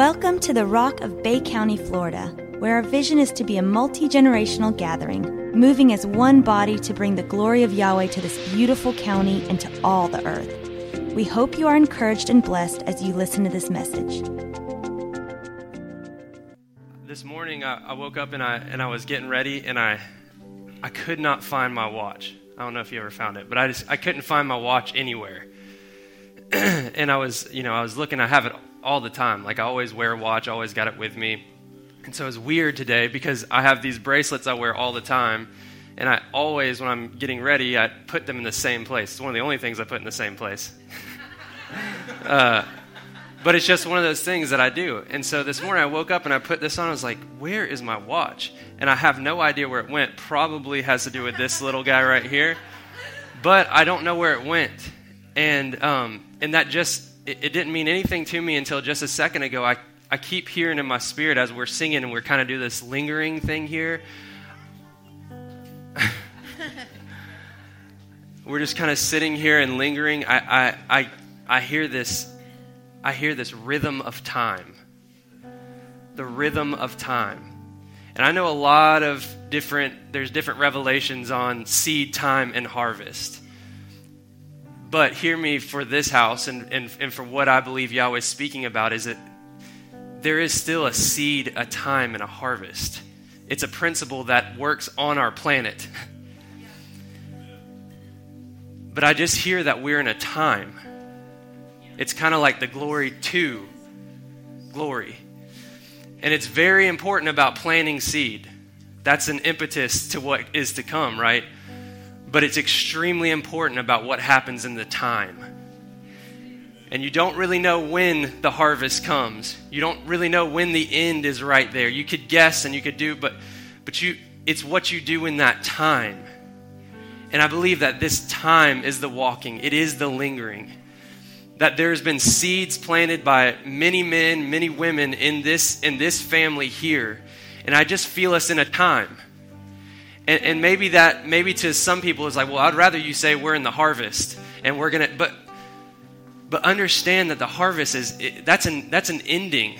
Welcome to the Rock of Bay County, Florida, where our vision is to be a multi-generational gathering, moving as one body to bring the glory of Yahweh to this beautiful county and to all the earth. We hope you are encouraged and blessed as you listen to this message. This morning I woke up and I was getting ready and I could not find my watch. I don't know if you ever found it, but I couldn't find my watch anywhere. And I was looking. I have it all the time. Like, I always wear a watch, always got it with me. And so it's weird today because I have these bracelets I wear all the time, and I always, when I'm getting ready, I put them in the same place. It's one of the only things I put in the same place. But it's just one of those things that I do. And so this morning I woke up and I put this on. I was like, where is my watch? And I have no idea where it went. Probably has to do with this little guy right here. But I don't know where it went. And that just, it didn't mean anything to me until just a second ago. I keep hearing in my spirit as we're singing and we're kind of do this lingering thing here. We're just kind of sitting here and lingering. I hear this rhythm of time. The rhythm of time. And I know a lot of different revelations on seed time and harvest. But hear me for this house and for what I believe Yahweh is speaking about is that there is still a seed, a time, and a harvest. It's a principle that works on our planet. But I just hear that we're in a time. It's kind of like the glory to glory. And it's very important about planting seed. That's an impetus to what is to come, right? But it's extremely important about what happens in the time. And you don't really know when the harvest comes. You don't really know when the end is right there. You could guess and you could do, but it's what you do in that time. And I believe that this time is the walking. It is the lingering. That there's been seeds planted by many men, many women in this family here. And I just feel us in a time. And maybe to some people is like, well, I'd rather you say we're in the harvest and we're going to, but understand that the harvest that's an ending.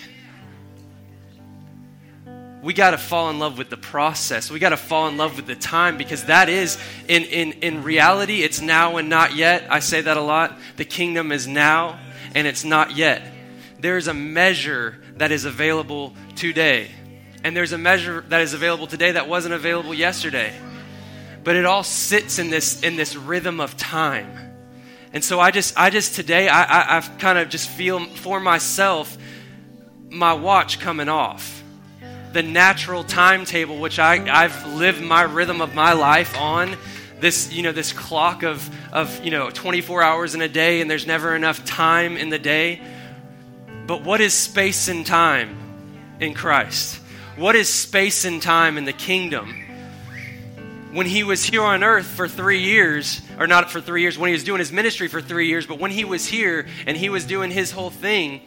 We got to fall in love with the process. We got to fall in love with the time, because that is, in reality, it's now and not yet. I say that a lot. The kingdom is now and it's not yet. There's a measure that is available today. And there's a measure that is available today that wasn't available yesterday. But it all sits in this rhythm of time. And so I just today, I've kind of just feel for myself my watch coming off. The natural timetable, which I've lived my rhythm of my life on, this clock of 24 hours in a day, and there's never enough time in the day. But what is space and time in Christ? What is space and time in the kingdom? When he was here on earth for 3 years, or not for 3 years, when he was doing his ministry for 3 years, but when he was here and he was doing his whole thing,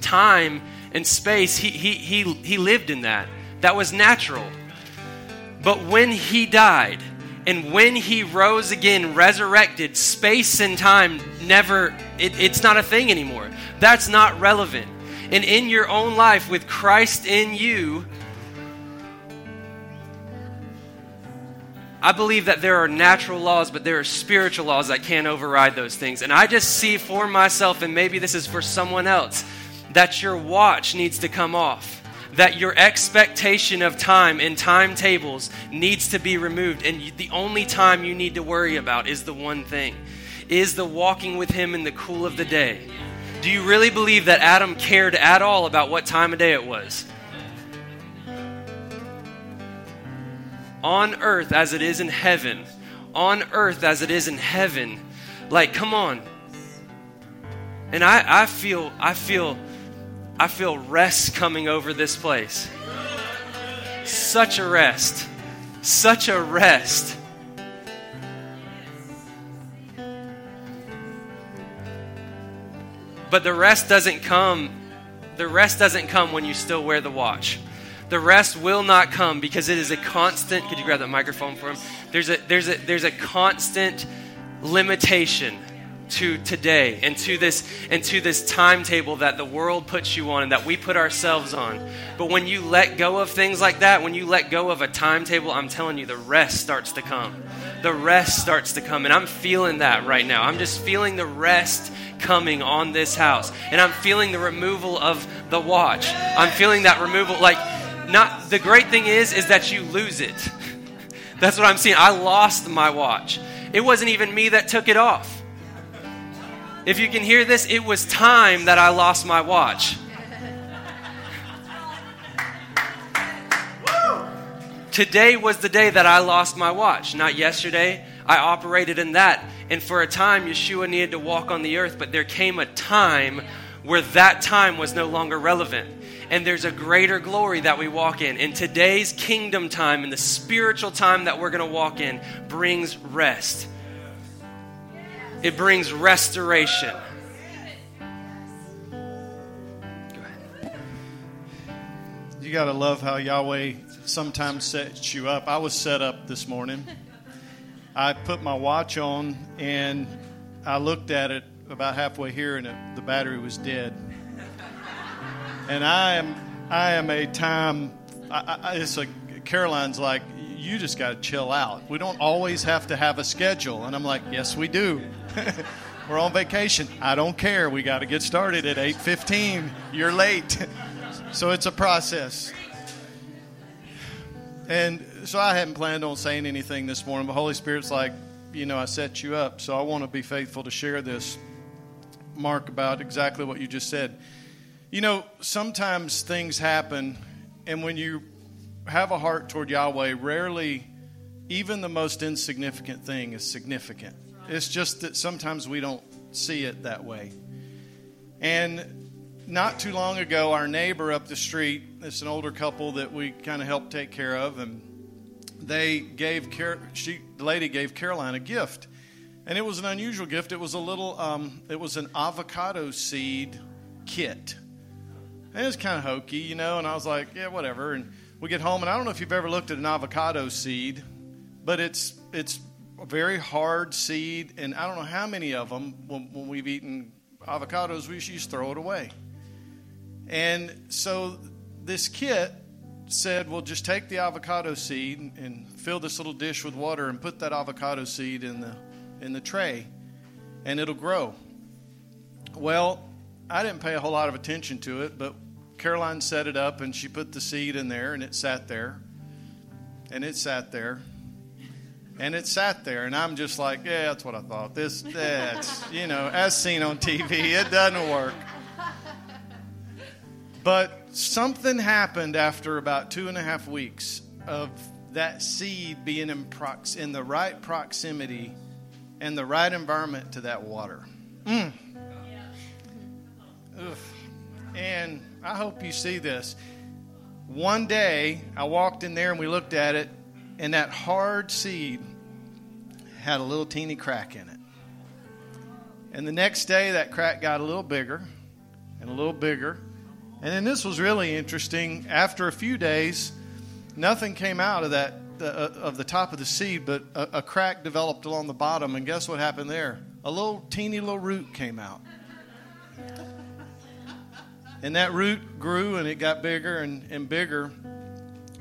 time and space, he lived in that. That was natural. But when he died and when he rose again, resurrected, space and time never, it's not a thing anymore. That's not relevant. And in your own life with Christ in you, I believe that there are natural laws, but there are spiritual laws that can't override those things. And I just see for myself, and maybe this is for someone else, that your watch needs to come off, that your expectation of time and timetables needs to be removed, and the only time you need to worry about is the one thing, is the walking with him in the cool of the day. Do you really believe that Adam cared at all about what time of day it was? On earth as it is in heaven, on earth as it is in heaven, like, come on. And I feel rest coming over this place. Such a rest. Such a rest. But the rest doesn't come when you still wear the watch. The rest will not come because it is a constant. Could you grab that microphone for him? There's a constant limitation to today and to this timetable that the world puts you on and that we put ourselves on. But when you let go of things like that, when you let go of a timetable, I'm telling you, the rest starts to come. The rest starts to come. And I'm feeling that right now. I'm just feeling the rest coming on this house. And I'm feeling the removal of the watch. I'm feeling that removal. Like, not the great thing is that you lose it. That's what I'm seeing. I lost my watch. It wasn't even me that took it off. If you can hear this, it was time that I lost my watch. Today was the day that I lost my watch, not yesterday. I operated in that. And for a time, Yeshua needed to walk on the earth, but there came a time where that time was no longer relevant. And there's a greater glory that we walk in. And today's kingdom time and the spiritual time that we're going to walk in brings rest. It brings restoration. Go ahead. You got to love how Yahweh sometimes sets you up. I was set up this morning. I put my watch on and I looked at it about halfway here and the battery was dead. And I am a time, it's like Caroline's like, you just got to chill out. We don't always have to have a schedule. And I'm like, yes, we do. We're on vacation. I don't care. We got to get started at 8:15. You're late. So it's a process. And so I hadn't planned on saying anything this morning, but Holy Spirit's like, you know, I set you up. So I want to be faithful to share this, Mark, about exactly what you just said. You know, sometimes things happen, and when you have a heart toward Yahweh, rarely even the most insignificant thing is significant. It's just that sometimes we don't see it that way. And not too long ago, our neighbor up the street, it's an older couple that we kind of helped take care of, and they gave the lady gave Caroline a gift, and it was an unusual gift. It was a little it was an avocado seed kit, and it was kind of hokey, you know, and I was like, yeah, whatever. And we get home, and I don't know if you've ever looked at an avocado seed, but it's a very hard seed, and I don't know how many of them, when we've eaten avocados, we just throw it away. And so this kit said, well, just take the avocado seed and fill this little dish with water and put that avocado seed in the tray, and it'll grow. Well, I didn't pay a whole lot of attention to it, but Caroline set it up, and she put the seed in there, and it sat there, and it sat there, and it sat there. And I'm just like, yeah, that's what I thought. That's, you know, as seen on TV, it doesn't work. But something happened after about 2.5 weeks of that seed being in the right proximity and the right environment to that water. Oof. And I hope you see this. One day, I walked in there and we looked at it, and that hard seed had a little teeny crack in it. And the next day, that crack got a little bigger and a little bigger. And then this was really interesting. After a few days, nothing came out of that of the top of the seed, but a crack developed along the bottom. And guess what happened there? A little teeny little root came out. And that root grew, and it got bigger and bigger.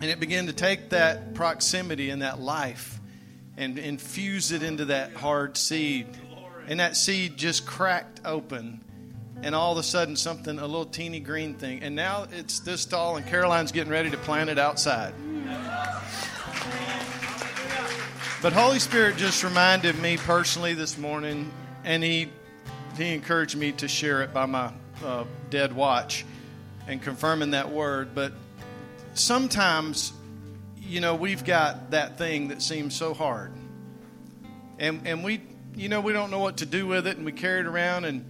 And it began to take that proximity and that life and infuse it into that hard seed. And that seed just cracked open. And all of a sudden, something, a little teeny green thing. And now it's this tall, and Caroline's getting ready to plant it outside. But Holy Spirit just reminded me personally this morning, and he encouraged me to share it by my dead watch and confirming that word. But sometimes, you know, we've got that thing that seems so hard, and we, you know, we don't know what to do with it, and we carry it around, and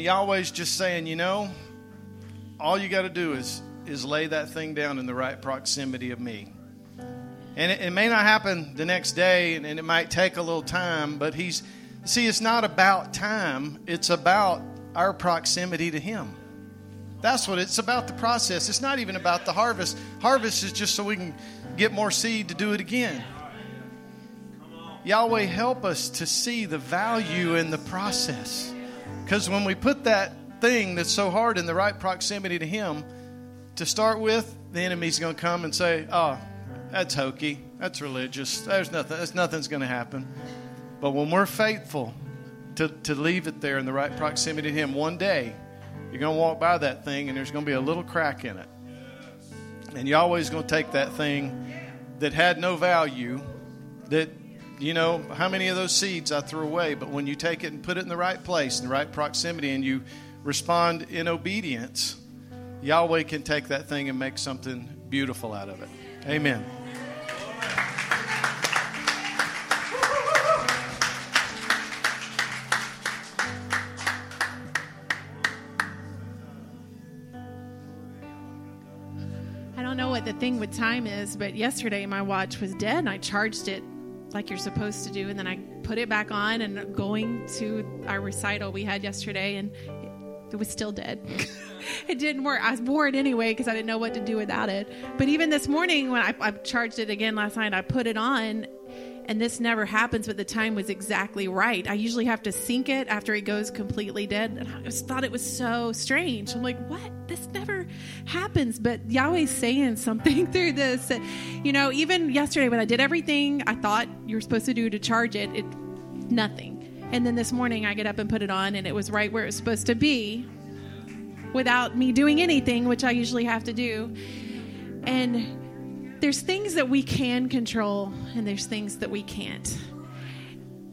Yahweh's just saying, you know, all you got to do is lay that thing down in the right proximity of me. And it may not happen the next day, and it might take a little time, but it's not about time. It's about our proximity to Him. That's what it's about, the process. It's not even about the harvest. Harvest is just so we can get more seed to do it again. Yahweh, help us to see the value in the process. Because when we put that thing that's so hard in the right proximity to Him, to start with, the enemy's going to come and say, oh, that's hokey, that's religious, there's nothing, nothing's going to happen. But when we're faithful to leave it there in the right proximity to Him, one day you're going to walk by that thing and there's going to be a little crack in it. And Yahweh's going to take that thing that had no value, that, you know, how many of those seeds I threw away, but when you take it and put it in the right place, in the right proximity, and you respond in obedience, Yahweh can take that thing and make something beautiful out of it. Amen. The thing with time is, but yesterday my watch was dead and I charged it like you're supposed to do, and then I put it back on and going to our recital we had yesterday, and it was still dead. It didn't work. I wore it anyway because I didn't know what to do without it. But even this morning when I charged it again last night, I put it on, and this never happens, but the time was exactly right. I usually have to sync it after it goes completely dead. And I just thought it was so strange. I'm like, what? This never happens. But Yahweh's saying something through this. You know, even yesterday when I did everything I thought you were supposed to do to charge it, nothing. And then this morning I get up and put it on, and it was right where it was supposed to be without me doing anything, which I usually have to do. And there's things that we can control and there's things that we can't.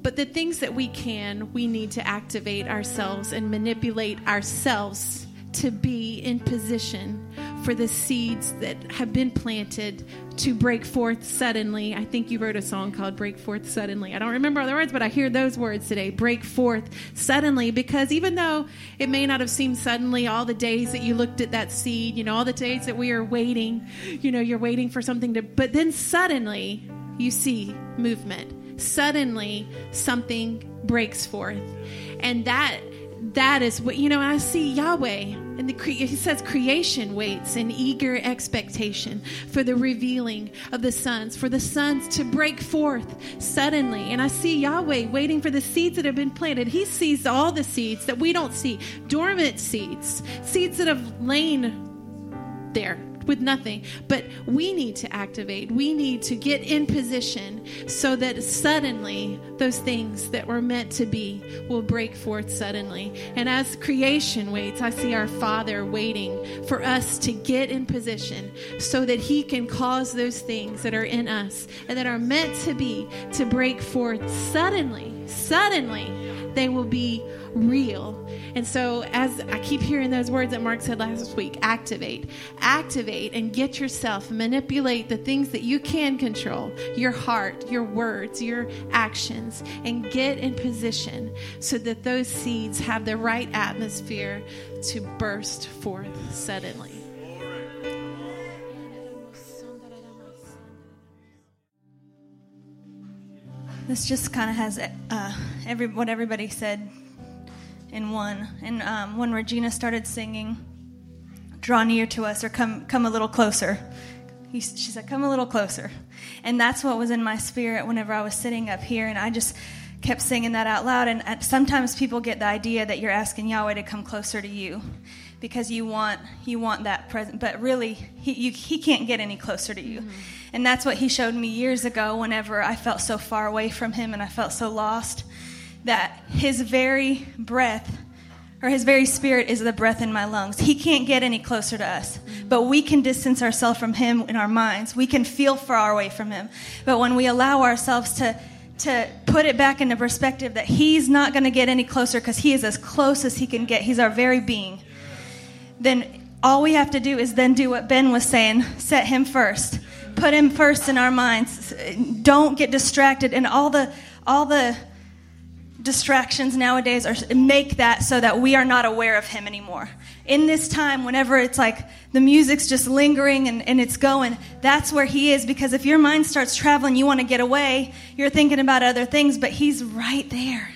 But the things that we can, we need to activate ourselves and manipulate ourselves to be in position for the seeds that have been planted to break forth suddenly. I think you wrote a song called Break Forth Suddenly. I don't remember all the words, but I hear those words today. Break forth suddenly. Because even though it may not have seemed suddenly, all the days that you looked at that seed, you know, all the days that we are waiting, you know, you're waiting for something to, but then suddenly you see movement. Suddenly something breaks forth. And that is what, you know, I see Yahweh. And He says creation waits in eager expectation for the revealing of the sons, for the sons to break forth suddenly. And I see Yahweh waiting for the seeds that have been planted. He sees all the seeds that we don't see, dormant seeds, seeds that have lain there with nothing. But we need to activate. We need to get in position so that suddenly those things that were meant to be will break forth suddenly. And as creation waits, I see our Father waiting for us to get in position so that He can cause those things that are in us and that are meant to be to break forth suddenly. Suddenly they will be real. And so as I keep hearing those words that Mark said last week, activate and get yourself, manipulate the things that you can control, your heart, your words, your actions, and get in position so that those seeds have the right atmosphere to burst forth suddenly. This just kind of has what everybody said in one. And when Regina started singing, draw near to us, or come a little closer. She said, come a little closer. And that's what was in my spirit whenever I was sitting up here. And I just kept singing that out loud. And sometimes people get the idea that you're asking Yahweh to come closer to you because you want that presence. But really, he can't get any closer to you. Mm-hmm. And that's what He showed me years ago whenever I felt so far away from Him and I felt so lost, that His very breath or His very spirit is the breath in my lungs. He can't get any closer to us, but we can distance ourselves from Him in our minds. We can feel far away from Him. But when we allow ourselves to put it back into perspective that He's not going to get any closer because He is as close as He can get, He's our very being, then all we have to do is then do what Ben was saying, set Him first. Put Him first in our minds. Don't get distracted. And all the distractions nowadays are make that so that we are not aware of Him anymore. In this time, whenever it's like the music's just lingering and it's going, that's where He is. Because if your mind starts traveling, you want to get away. You're thinking about other things, but He's right there.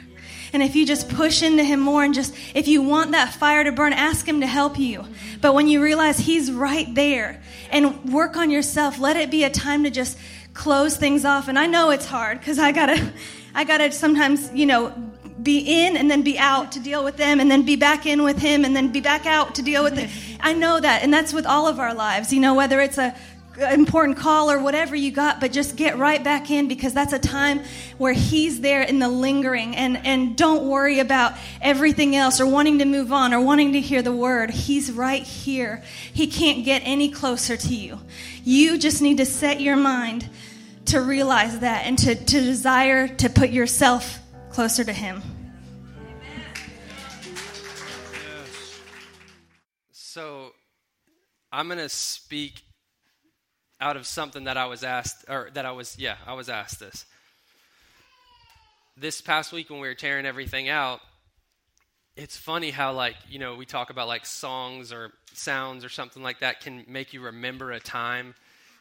And if you just push into Him more and just, if you want that fire to burn, ask Him to help you. But when you realize He's right there and work on yourself, let it be a time to just close things off. And I know it's hard because I gotta sometimes, be in and then be out to deal with them, and then be back in with him, and then be back out to deal with it. I know that, and that's with all of our lives, whether it's a important call or whatever you got, but just get right back in, because that's a time where he's there in the lingering, and don't worry about everything else or wanting to move on or wanting to hear the word. He's right here. He can't get any closer to you. You just need to set your mind to realize that, and to desire to put yourself closer to him. Yes. So I'm going to speak out of something that I was asked, I was asked this. This past week when we were tearing everything out, it's funny how, we talk about, songs or sounds or something like that can make you remember a time.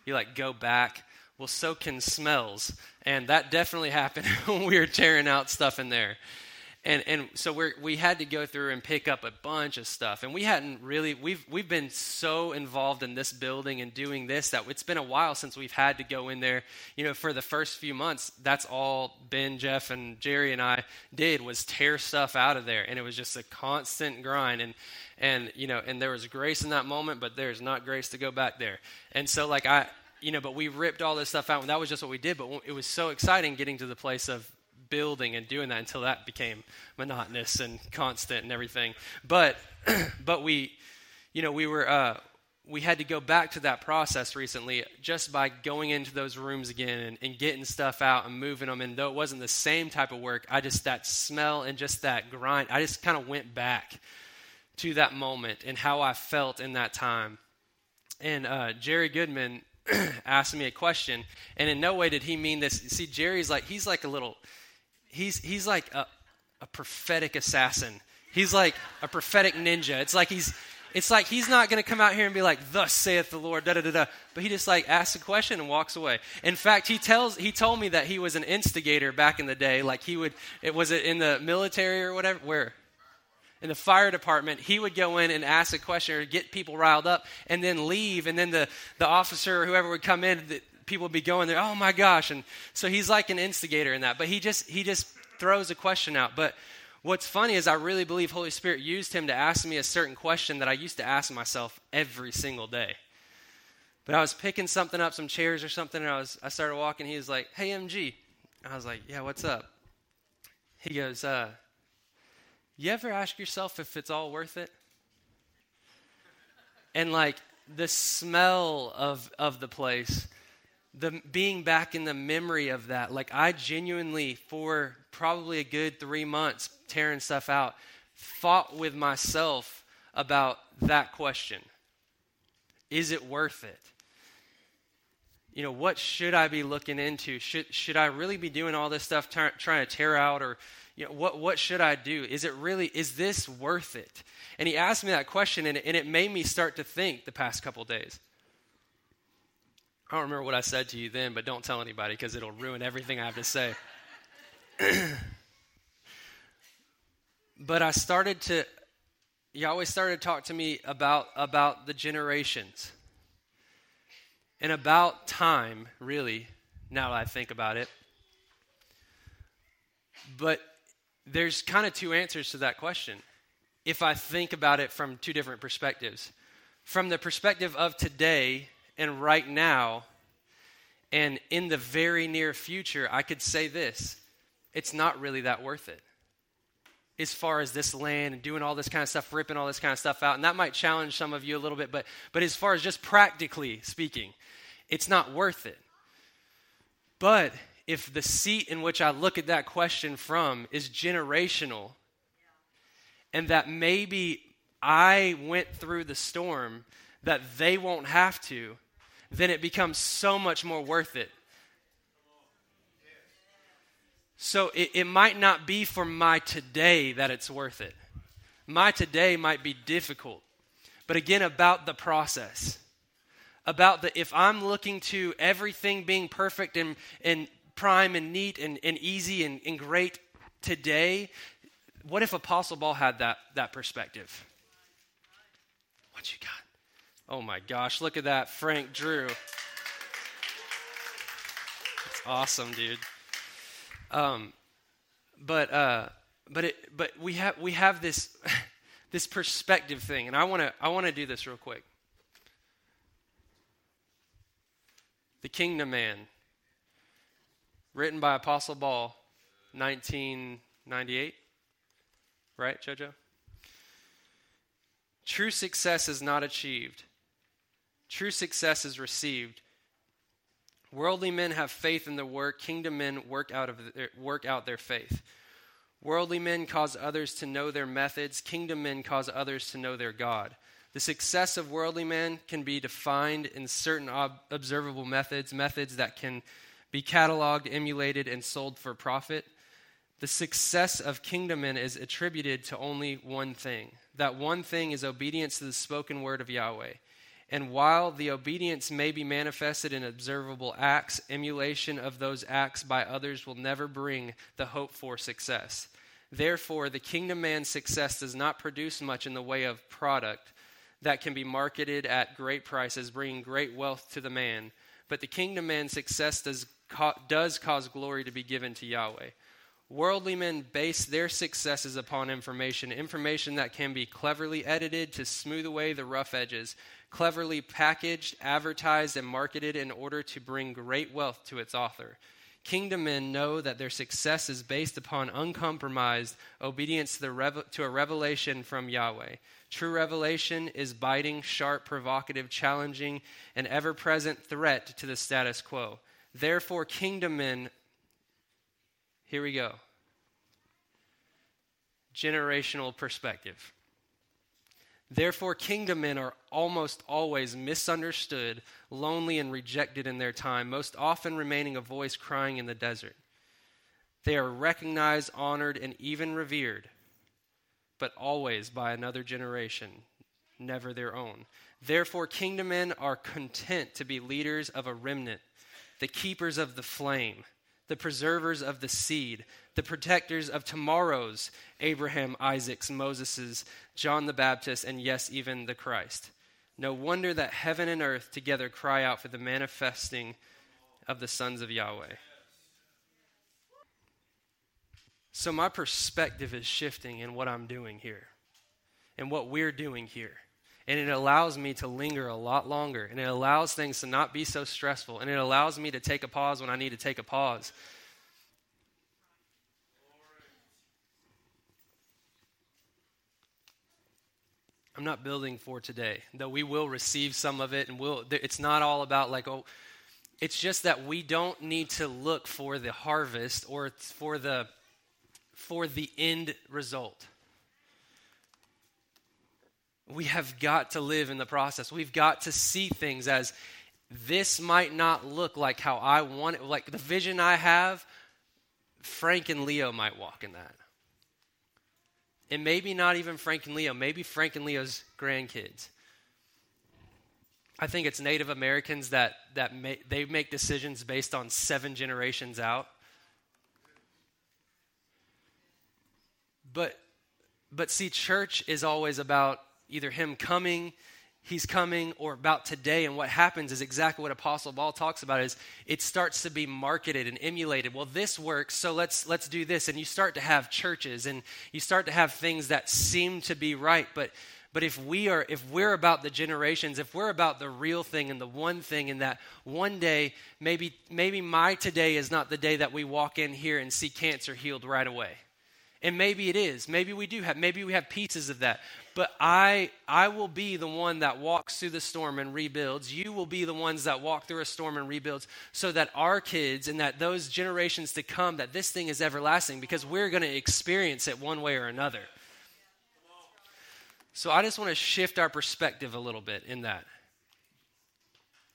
You, go back. Well, so can smells. And that definitely happened when we were tearing out stuff in there. And so we had to go through and pick up a bunch of stuff, and we've been so involved in this building and doing this that it's been a while since we've had to go in there. For the first few months, that's all Ben, Jeff, and Jerry and I did was tear stuff out of there, and it was just a constant grind. And there was grace in that moment, but there's not grace to go back there. And so but we ripped all this stuff out, and that was just what we did. But it was so exciting getting to the place of building and doing that, until that became monotonous and constant and everything. But we had to go back to that process recently just by going into those rooms again and getting stuff out and moving them. And though it wasn't the same type of work, that smell and just that grind, I just kind of went back to that moment and how I felt in that time. And Jerry Goodman asked me a question, and in no way did he mean this. See, Jerry's he's like a prophetic assassin. He's like a prophetic ninja. It's like he's not going to come out here and be like, "Thus saith the Lord," da da da da. But he just asks a question and walks away. In fact, he told me that he was an instigator back in the day. Was it in the military or whatever? Where? In the fire department, he would go in and ask a question or get people riled up and then leave. And then the officer or whoever would come in, people would be going there, "Oh my gosh." And so he's like an instigator in that. But he just throws a question out. But what's funny is I really believe Holy Spirit used him to ask me a certain question that I used to ask myself every single day. But I was picking something up, some chairs or something, and I started walking. He was like, "Hey, MG." I was like, "Yeah, what's up?" He goes, "You ever ask yourself if it's all worth it?" And the smell of the place, the being back in the memory of that, I genuinely for probably a good 3 months tearing stuff out, fought with myself about that question. Is it worth it? What should I be looking into? Should I really be doing all this stuff, trying to tear out, or what should I do? Is this worth it? And he asked me that question, and it made me start to think the past couple of days. I don't remember what I said to you then, but don't tell anybody because it'll ruin everything I have to say. But Yahweh started to talk to me about the generations and about time, really, now that I think about it. But there's kind of two answers to that question, if I think about it from two different perspectives. From the perspective of today and right now and in the very near future, I could say this: it's not really that worth it. As far as this land and doing all this kind of stuff, ripping all this kind of stuff out, and that might challenge some of you a little bit, but as far as just practically speaking, it's not worth it. But if the seat in which I look at that question from is generational, and that maybe I went through the storm that they won't have to, then it becomes so much more worth it. So it might not be for my today that it's worth it. My today might be difficult. But again, about the process. If I'm looking to everything being perfect and prime and neat and easy and great today, what if Apostle Ball had that perspective? What you got? Oh my gosh, look at that, Frank Drew. awesome, dude. But we have this this perspective thing, and I want to do this real quick. The Kingdom Man, written by Apostle Paul, 1998. Right, JoJo? True success is not achieved. True success is received. Worldly men have faith in the work. Kingdom men work out their faith. Worldly men cause others to know their methods. Kingdom men cause others to know their God. The success of worldly men can be defined in certain observable methods that can be cataloged, emulated, and sold for profit. The success of kingdom men is attributed to only one thing. That one thing is obedience to the spoken word of Yahweh. And while the obedience may be manifested in observable acts, emulation of those acts by others will never bring the hope for success. Therefore, the kingdom man's success does not produce much in the way of product that can be marketed at great prices, bringing great wealth to the man. But the kingdom man's success does cause glory to be given to Yahweh. Worldly men base their successes upon information that can be cleverly edited to smooth away the rough edges, cleverly packaged, advertised, and marketed in order to bring great wealth to its author. Kingdom men know that their success is based upon uncompromised obedience to a revelation from Yahweh. True revelation is biting, sharp, provocative, challenging, and ever-present threat to the status quo. Therefore, kingdom men... Here we go. Generational perspective. Therefore, kingdom men are almost always misunderstood, lonely, and rejected in their time, most often remaining a voice crying in the desert. They are recognized, honored, and even revered, but always by another generation, never their own. Therefore, kingdom men are content to be leaders of a remnant, the keepers of the flame, the preservers of the seed, the protectors of tomorrow's Abraham, Isaac's, Moses's, John the Baptist, and yes, even the Christ. No wonder that heaven and earth together cry out for the manifesting of the sons of Yahweh. So my perspective is shifting in what I'm doing here and what we're doing here. And it allows me to linger a lot longer. And it allows things to not be so stressful. And it allows me to take a pause when I need to take a pause. I'm not building for today, though we will receive some of it. And it's not all about like, oh, it's just that we don't need to look for the harvest or for the end result. We have got to live in the process. We've got to see things as this might not look like how I want it. Like the vision I have, Frank and Leo might walk in that. And maybe not even Frank and Leo, maybe Frank and Leo's grandkids. I think it's Native Americans that they make decisions based on 7 generations out. But see, church is always about either him coming, he's coming, or about today. And what happens is exactly what Apostle Paul talks about, is it starts to be marketed and emulated. Well, this works, so let's do this. And you start to have churches, and you start to have things that seem to be right. But if we're about the generations, if we're about the real thing and the one thing, and that one day, maybe my today is not the day that we walk in here and see cancer healed right away. And maybe it is. Maybe we have pieces of that. But I will be the one that walks through the storm and rebuilds. You will be the ones that walk through a storm and rebuilds, so that our kids and that those generations to come, that this thing is everlasting, because we're going to experience it one way or another. So I just want to shift our perspective a little bit in that.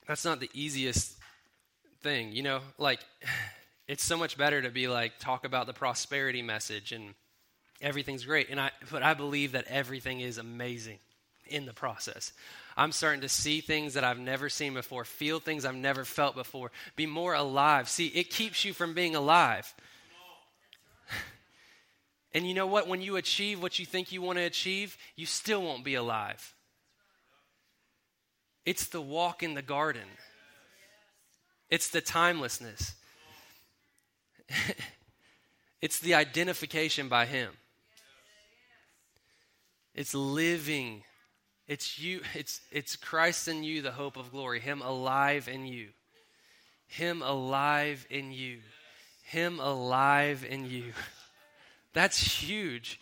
That's not the easiest thing, you know? Like, it's so much better to be like, talk about the prosperity message and everything's great. But I believe that everything is amazing in the process. I'm starting to see things that I've never seen before, feel things I've never felt before, be more alive. See, it keeps you from being alive. And you know what? When you achieve what you think you want to achieve, you still won't be alive. It's the walk in the garden. It's the timelessness. It's the identification by him. It's living. It's you. It's Christ in you, the hope of glory. Him alive in you. Him alive in you. Him alive in you. That's huge.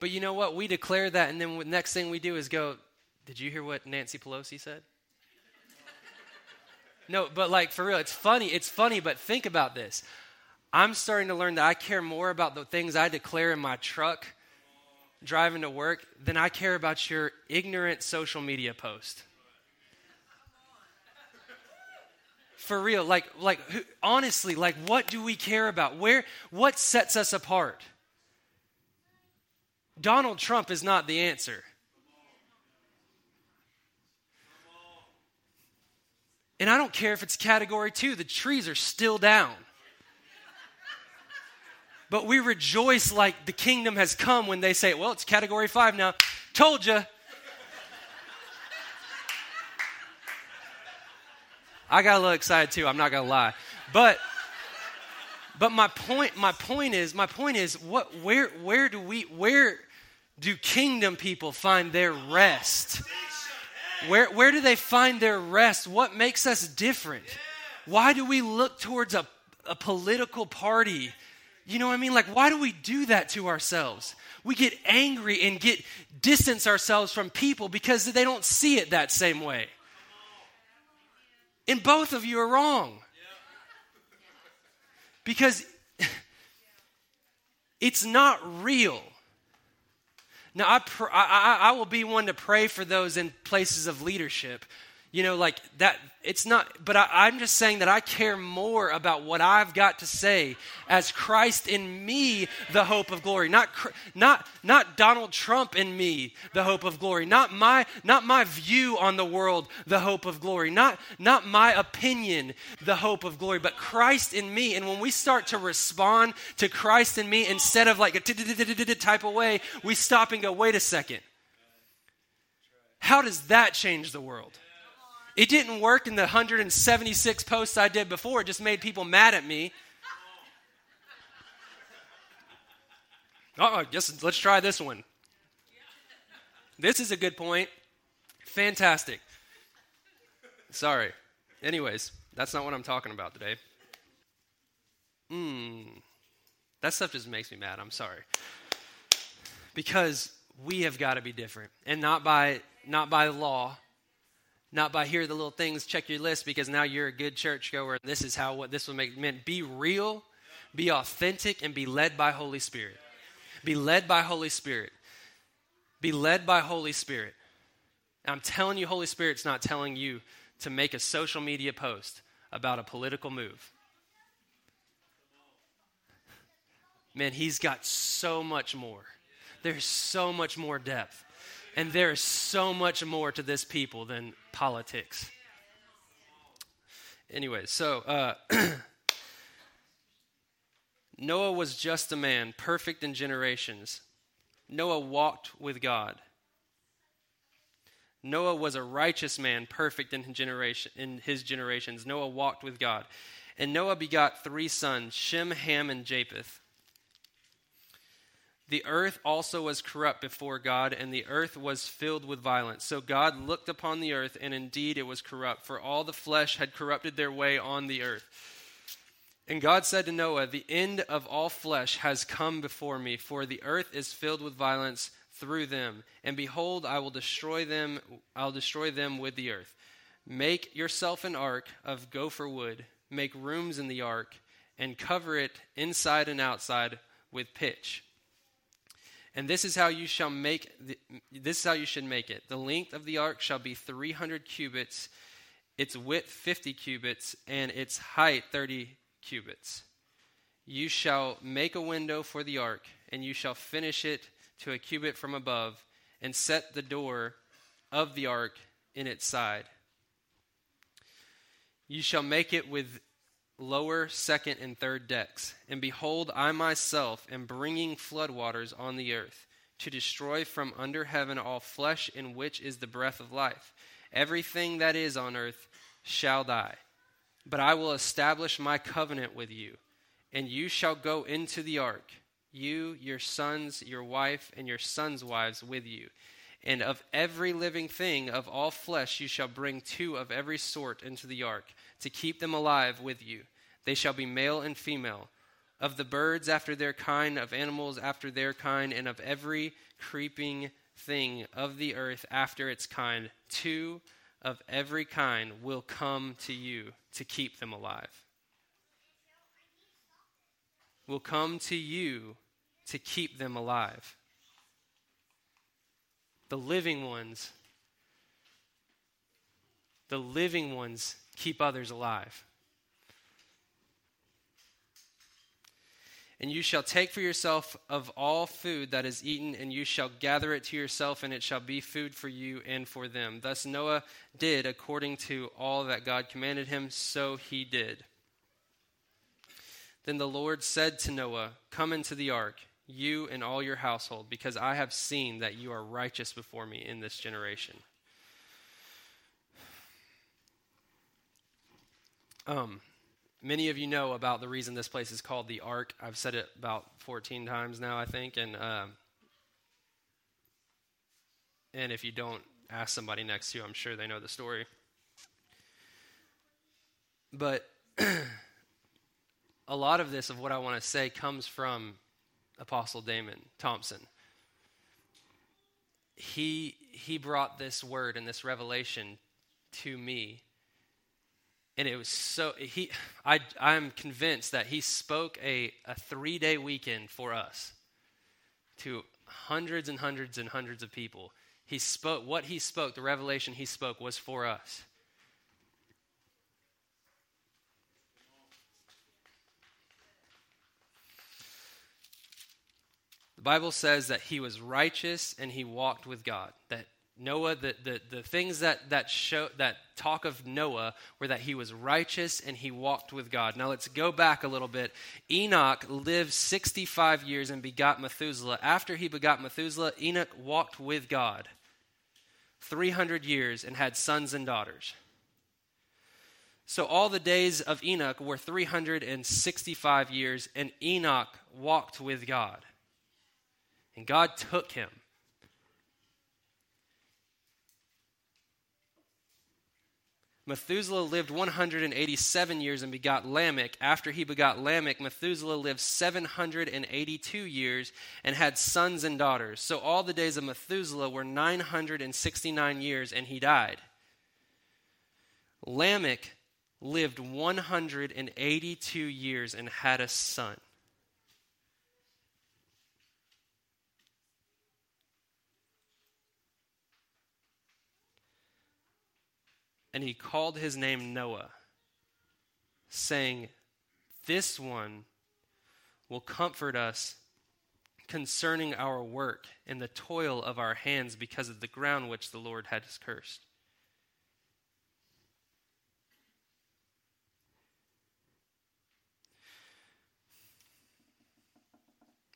But you know what? We declare that, and then the next thing we do is go, did you hear what Nancy Pelosi said? No, but like for real, it's funny, but think about this. I'm starting to learn that I care more about the things I declare in my truck driving to work than I care about your ignorant social media post. For real, honestly, what do we care about? What sets us apart? Donald Trump is not the answer. And I don't care if it's category 2. The trees are still down. But we rejoice like the kingdom has come when they say, well, it's category 5 now. Told you. I got a little excited too. I'm not going to lie. But my point is where do kingdom people find their rest? Where do they find their rest? What makes us different? Why do we look towards a political party? You know what I mean? Why do we do that to ourselves? We get angry and distance ourselves from people because they don't see it that same way. And both of you are wrong. Because it's not real. Now, I will be one to pray for those in places of leadership. You know, like that, it's not, but I'm just saying that I care more about what I've got to say as Christ in me, the hope of glory. Not Donald Trump in me, the hope of glory. Not my view on the world, the hope of glory. Not my opinion, the hope of glory, but Christ in me. And when we start to respond to Christ in me, instead of like a type of way, we stop and go, wait a second. How does that change the world? It didn't work in the 176 posts I did before. It just made people mad at me. Oh, I guess let's try this one. This is a good point. Fantastic. Sorry. Anyways, that's not what I'm talking about today. That stuff just makes me mad. I'm sorry. Because we have got to be different. And not by law. Not by here are the little things, check your list because now you're a good churchgoer. This is how what this will make meant. Be real, be authentic, and be led by Holy Spirit. Be led by Holy Spirit. Be led by Holy Spirit. I'm telling you, Holy Spirit's not telling you to make a social media post about a political move. Man, he's got so much more. There's so much more depth. And there is so much more to this people than politics. Anyway, so Noah was just a man, perfect in generations. Noah walked with God. Noah was a righteous man, perfect in his generations. Noah walked with God. And Noah begot 3 sons, Shem, Ham, and Japheth. The earth also was corrupt before God, and the earth was filled with violence. So God looked upon the earth, and indeed it was corrupt, for all the flesh had corrupted their way on the earth. And God said to Noah, the end of all flesh has come before me, for the earth is filled with violence through them. And behold, I'll destroy them with the earth. Make yourself an ark of gopher wood, make rooms in the ark, and cover it inside and outside with pitch. And this is how you should make it. The length of the ark shall be 300 cubits, its width 50 cubits, and its height 30 cubits. You shall make a window for the ark, and you shall finish it to a cubit from above, and set the door of the ark in its side. You shall make it with lower, second, and third decks. And behold, I myself am bringing floodwaters on the earth to destroy from under heaven all flesh in which is the breath of life. Everything that is on earth shall die. But I will establish my covenant with you and you shall go into the ark, you, your sons, your wife, and your sons' wives with you. And of every living thing of all flesh you shall bring 2 of every sort into the ark, to keep them alive with you. They shall be male and female. Of the birds after their kind, of animals after their kind, and of every creeping thing of the earth after its kind, 2 of every kind will come to you to keep them alive. Will come to you to keep them alive. The living ones keep others alive. And you shall take for yourself of all food that is eaten, and you shall gather it to yourself, and it shall be food for you and for them. Thus Noah did according to all that God commanded him, so he did. Then the Lord said to Noah, "Come into the ark, you and all your household, because I have seen that you are righteous before me in this generation." Many of you know about the reason this place is called the Ark. I've said it about 14 times now, I think, and if you don't, ask somebody next to you. I'm sure they know the story. But a lot of this, of what I want to say, comes from Apostle Damon Thompson. He brought this word and this revelation to me, and it was so I'm convinced that he spoke a 3-day weekend for us to hundreds and hundreds and hundreds of people. The revelation he spoke was for us. The Bible says that he was righteous and he walked with God. That Noah, the things that talk of Noah were that he was righteous and he walked with God. Now let's go back a little bit. Enoch lived 65 years and begot Methuselah. After he begot Methuselah, Enoch walked with God 300 years and had sons and daughters. So all the days of Enoch were 365 years, and Enoch walked with God. And God took him. Methuselah lived 187 years and begot Lamech. After he begot Lamech, Methuselah lived 782 years and had sons and daughters. So all the days of Methuselah were 969 years, and he died. Lamech lived 182 years and had a son. And he called his name Noah, saying, "This one will comfort us concerning our work and the toil of our hands because of the ground which the Lord had cursed."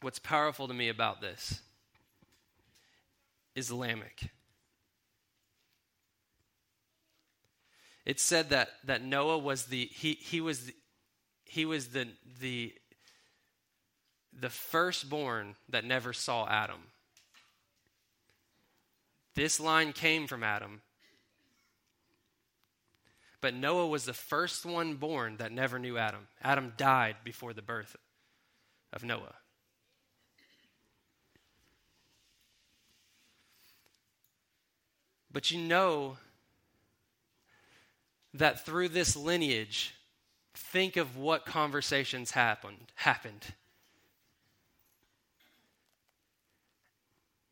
What's powerful to me about this is Lamech. It said that Noah was the firstborn that never saw Adam. This line came from Adam. But Noah was the first one born that never knew Adam. Adam died before the birth of Noah. But you know that through this lineage, think of what conversations happened.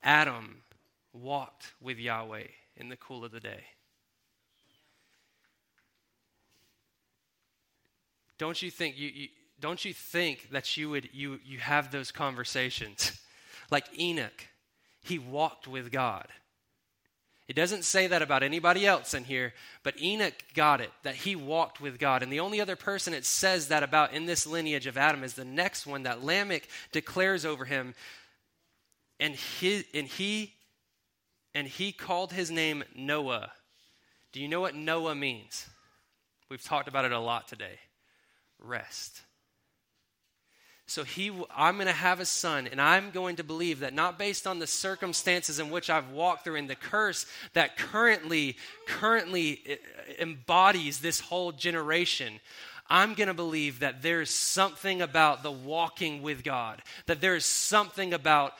Adam walked with Yahweh in the cool of the day. Don't you think that you have those conversations? Like Enoch, he walked with God. It doesn't say that about anybody else in here, but Enoch got it, that he walked with God. And the only other person it says that about in this lineage of Adam is the next one that Lamech declares over him. And he called his name Noah. Do you know what Noah means? We've talked about it a lot today. Rest. So I'm going to have a son, and I'm going to believe that not based on the circumstances in which I've walked through and the curse that currently embodies this whole generation, I'm going to believe that there's something about the walking with God, that there's something about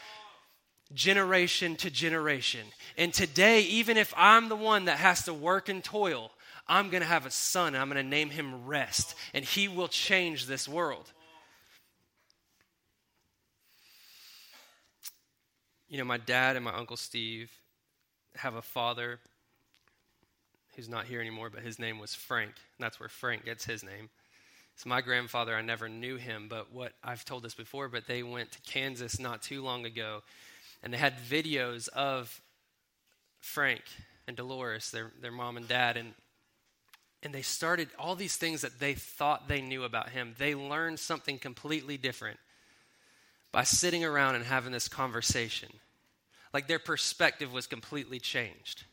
generation to generation. And today, even if I'm the one that has to work and toil, I'm going to have a son, and I'm going to name him Rest, and he will change this world. You know, my dad and my Uncle Steve have a father who's not here anymore, but his name was Frank, and that's where Frank gets his name. So my grandfather, I never knew him, but what I've told this before, but they went to Kansas not too long ago, and they had videos of Frank and Dolores, their mom and dad, and they started all these things that they thought they knew about him. They learned something completely different by sitting around and having this conversation. Like, their perspective was completely changed.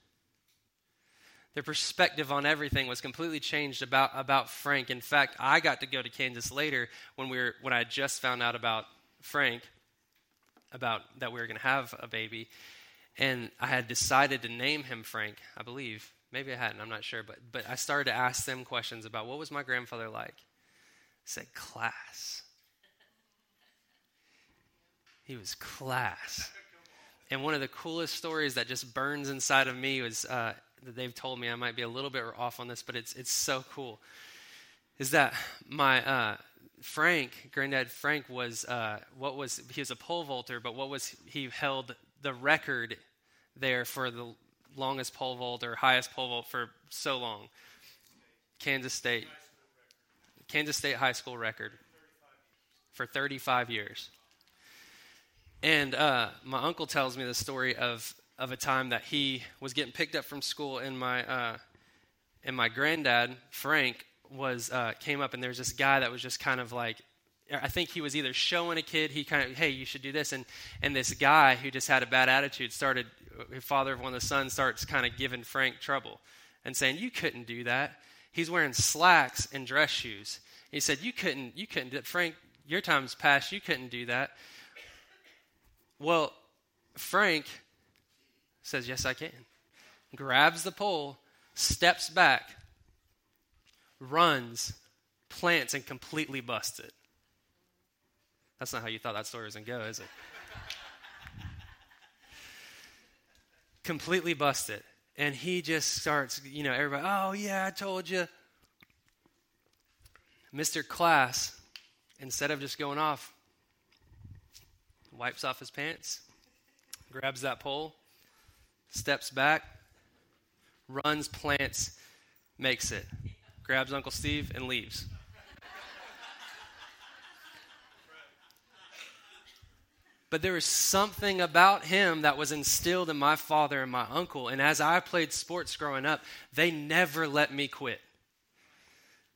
Their perspective on everything was completely changed about Frank. In fact, I got to go to Kansas later when I just found out about Frank, about that we were going to have a baby, and I had decided to name him Frank, I believe. Maybe I hadn't, I'm not sure, but I started to ask them questions about what was my grandfather like. I said, class. He was class. And one of the coolest stories that just burns inside of me was that they've told me, I might be a little bit off on this, but it's so cool, is that my granddad Frank was he was a pole vaulter, but he held the record there for the longest pole vault or highest pole vault for so long. Kansas State high school record for 35 years. And my uncle tells me the story of a time that he was getting picked up from school, and my granddad Frank was came up, and there's this guy that was just kind of like, I think he was either showing a kid, he kind of, hey, you should do this, and this guy who just had a bad attitude father of one of the sons starts kind of giving Frank trouble and saying, you couldn't do that. He's wearing slacks and dress shoes. He said, you couldn't do that, Frank, your time's past, you couldn't do that. Well, Frank says, yes, I can. Grabs the pole, steps back, runs, plants, and completely busts it. That's not how you thought that story was going to go, is it? Completely busts it. And he just starts, everybody, oh, yeah, I told you. Mr. Class, instead of just going off, wipes off his pants, grabs that pole, steps back, runs, plants, makes it, grabs Uncle Steve, and leaves. But there was something about him that was instilled in my father and my uncle, and as I played sports growing up, they never let me quit.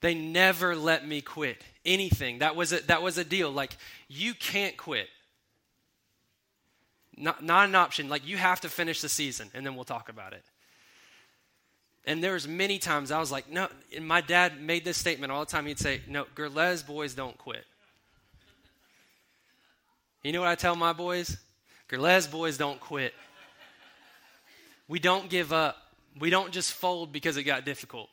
They never let me quit anything. That was a deal. Like, you can't quit. Not an option. Like, you have to finish the season, and then we'll talk about it. And there was many times I was like, no. And my dad made this statement all the time. He'd say, no, Gerlecz boys don't quit. You know what I tell my boys? Gerlecz boys don't quit. We don't give up. We don't just fold because it got difficult.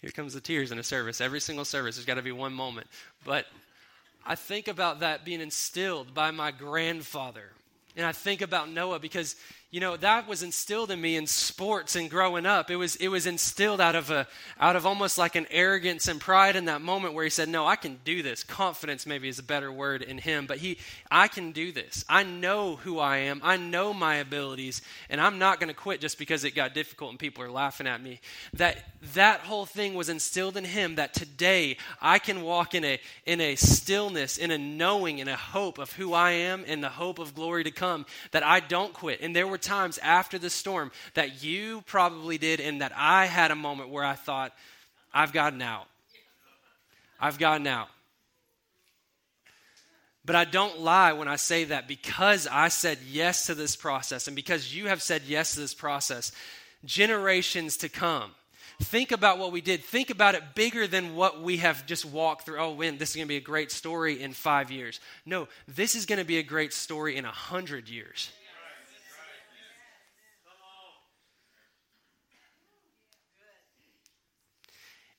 Here comes the tears in a service. Every single service, there's got to be one moment. But I think about that being instilled by my grandfather. And I think about Noah because, that was instilled in me in sports and growing up. It was instilled out of almost like an arrogance and pride in that moment where he said, no, I can do this. Confidence maybe is a better word in him. But I can do this. I know who I am. I know my abilities. And I'm not going to quit just because it got difficult and people are laughing at me. That whole thing was instilled in him, that today I can walk in a stillness, in a knowing, in a hope of who I am and the hope of glory to come, that I don't quit. And there were times after the storm that you probably did, and that I had a moment where I thought, I've gotten out. But I don't lie when I say that, because I said yes to this process, and because you have said yes to this process, generations to come, Think about what we did. Think about it bigger than what we have just walked through. Oh, when this is going to be a great story in 5 years. No, this is going to be a great story in 100 years.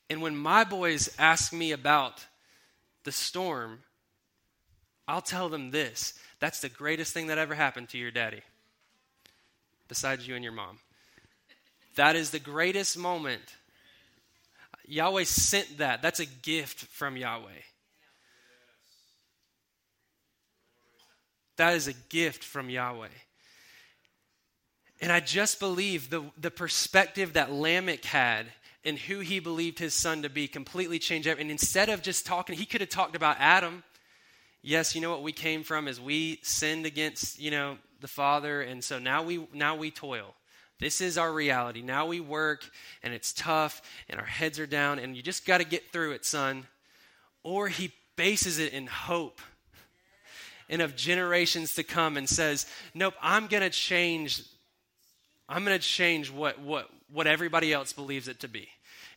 And when my boys ask me about the storm, I'll tell them this. That's the greatest thing that ever happened to your daddy, besides you and your mom. That is the greatest moment. Yahweh sent that. That's a gift from Yahweh. That is a gift from Yahweh. And I just believe the perspective that Lamech had and who he believed his son to be completely changed everything. And instead of just talking, he could have talked about Adam. Yes, you know what we came from is we sinned against, the Father, and so now we toil. This is our reality. Now we work, and it's tough, and our heads are down, and you just got to get through it, son. Or he bases it in hope and of generations to come and says, nope, I'm going to change what everybody else believes it to be.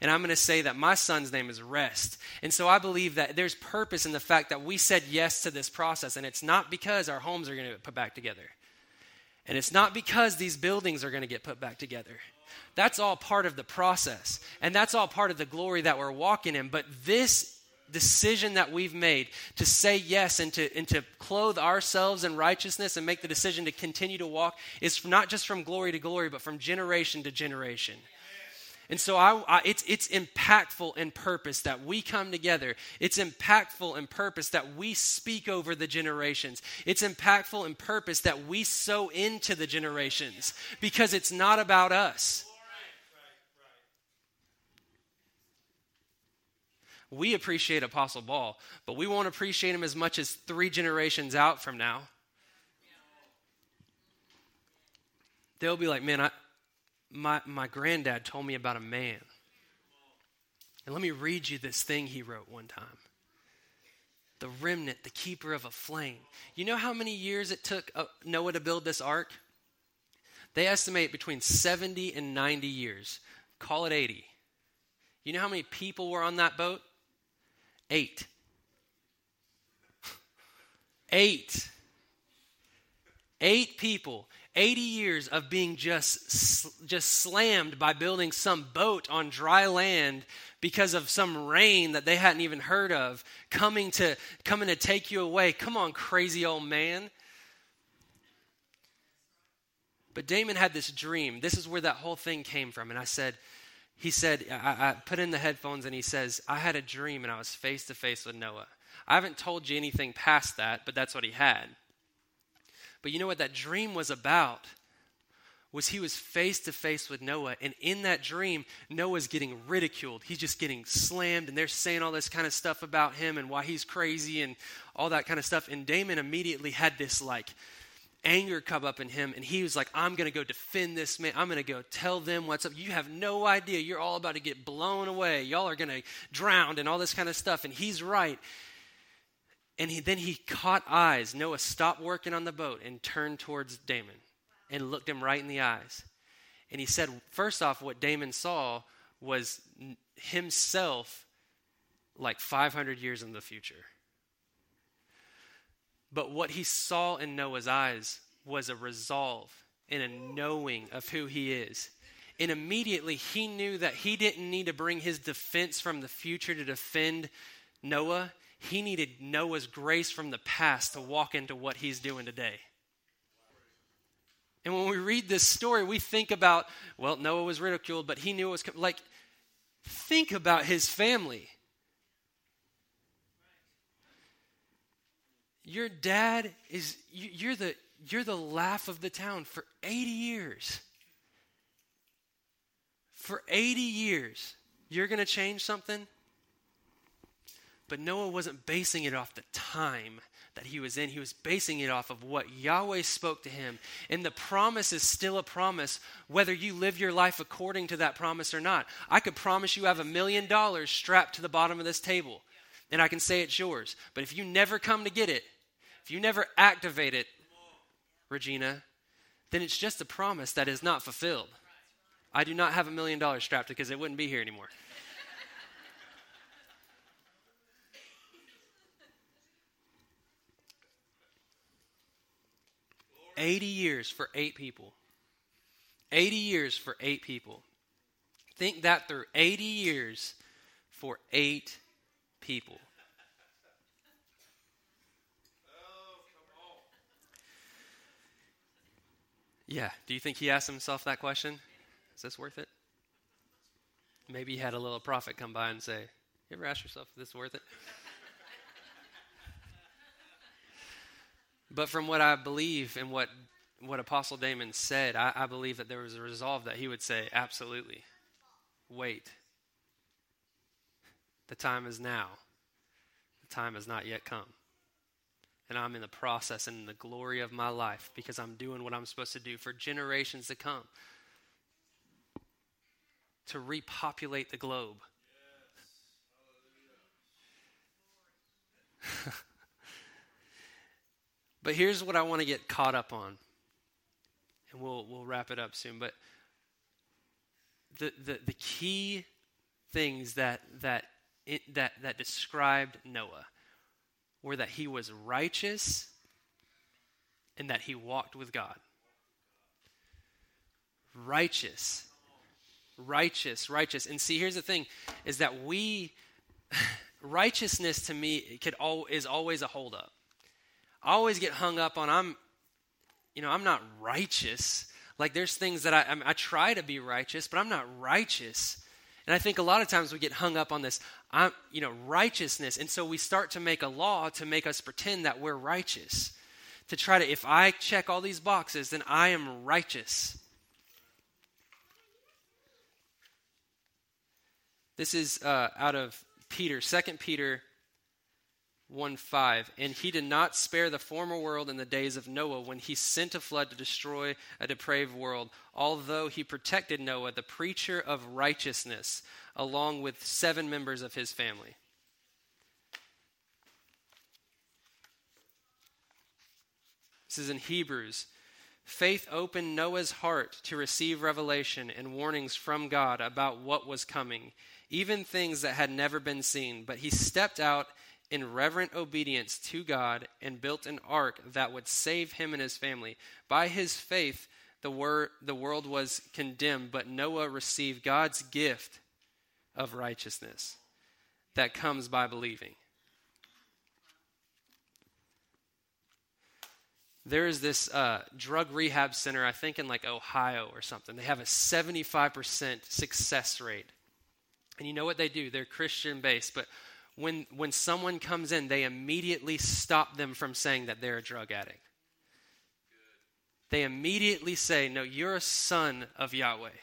And I'm going to say that my son's name is Rest. And so I believe that there's purpose in the fact that we said yes to this process. And it's not because our homes are going to get put back together. And it's not because these buildings are going to get put back together. That's all part of the process. And that's all part of the glory that we're walking in. But this decision that we've made to say yes and to clothe ourselves in righteousness and make the decision to continue to walk is not just from glory to glory, but from generation to generation. And so it's impactful in purpose that we come together. It's impactful in purpose that we speak over the generations. It's impactful in purpose that we sow into the generations, because it's not about us. We appreciate Apostle Ball, but we won't appreciate him as much as 3 generations out from now. They'll be like, man, My granddad told me about a man. And let me read you this thing he wrote one time. The remnant, the keeper of a flame. You know how many years it took Noah to build this ark? They estimate between 70 and 90 years. Call it 80. You know how many people were on that boat? 8. 8. 8 people. 80 years of being just slammed by building some boat on dry land because of some rain that they hadn't even heard of coming to take you away. Come on, crazy old man. But Damon had this dream. This is where that whole thing came from. And I put in the headphones, and he says, I had a dream and I was face to face with Noah. I haven't told you anything past that, but that's what he had. But you know what that dream was about? Was he was face to face with Noah. And in that dream, Noah's getting ridiculed. He's just getting slammed. And they're saying all this kind of stuff about him and why he's crazy and all that kind of stuff. And Damon immediately had this anger come up in him. And he was like, I'm going to go defend this man. I'm going to go tell them what's up. You have no idea. You're all about to get blown away. Y'all are going to drown and all this kind of stuff. And he's right. And then he caught eyes. Noah stopped working on the boat and turned towards Damon and looked him right in the eyes. And he said, first off, what Damon saw was himself 500 years in the future. But what he saw in Noah's eyes was a resolve and a knowing of who he is. And immediately he knew that he didn't need to bring his defense from the future to defend Noah. He needed Noah's grace from the past to walk into what he's doing today. And when we read this story, we think about, well, Noah was ridiculed, but he knew it was think about his family. Your dad is, you're the laugh of the town for 80 years. For 80 years, you're going to change something? But Noah wasn't basing it off the time that he was in. He was basing it off of what Yahweh spoke to him. And the promise is still a promise, whether you live your life according to that promise or not. I could promise you I have $1 million strapped to the bottom of this table, and I can say it's yours. But if you never come to get it, if you never activate it, Regina, then it's just a promise that is not fulfilled. I do not have $1 million strapped because it wouldn't be here anymore. Eighty years for eight people. Think that through. 80 years for 8 people. Oh, come on. Yeah. Do you think he asked himself that question? Is this worth it? Maybe he had a little prophet come by and say, you ever ask yourself if this is worth it? But from what I believe and what Apostle Damon said, I believe that there was a resolve that he would say, absolutely. Wait. The time is now. The time has not yet come. And I'm in the process and in the glory of my life because I'm doing what I'm supposed to do for generations to come. To repopulate the globe. Yes. But here's what I want to get caught up on. And we'll wrap it up soon. But the key things that described Noah were that he was righteous and that he walked with God. Righteous. And see, here's the thing, is that righteousness to me is always a holdup. I always get hung up on I'm not righteous. Like there's things that I try to be righteous, but I'm not righteous. And I think a lot of times we get hung up on this, righteousness. And so we start to make a law to make us pretend that we're righteous. To try to, if I check all these boxes, then I am righteous. This is out of Peter, 2 Peter 1:5. And he did not spare the former world in the days of Noah when he sent a flood to destroy a depraved world, although he protected Noah, the preacher of righteousness, along with 7 members of his family. This is in Hebrews. Faith opened Noah's heart to receive revelation and warnings from God about what was coming, even things that had never been seen, but he stepped out in reverent obedience to God and built an ark that would save him and his family. By his faith, the world was condemned, but Noah received God's gift of righteousness that comes by believing. There is this drug rehab center, I think in like Ohio or something. They have a 75% success rate. And you know what they do? They're Christian-based, but when someone comes in, they immediately stop them from saying that they're a drug addict. They immediately say, no, you're a son of Yahweh.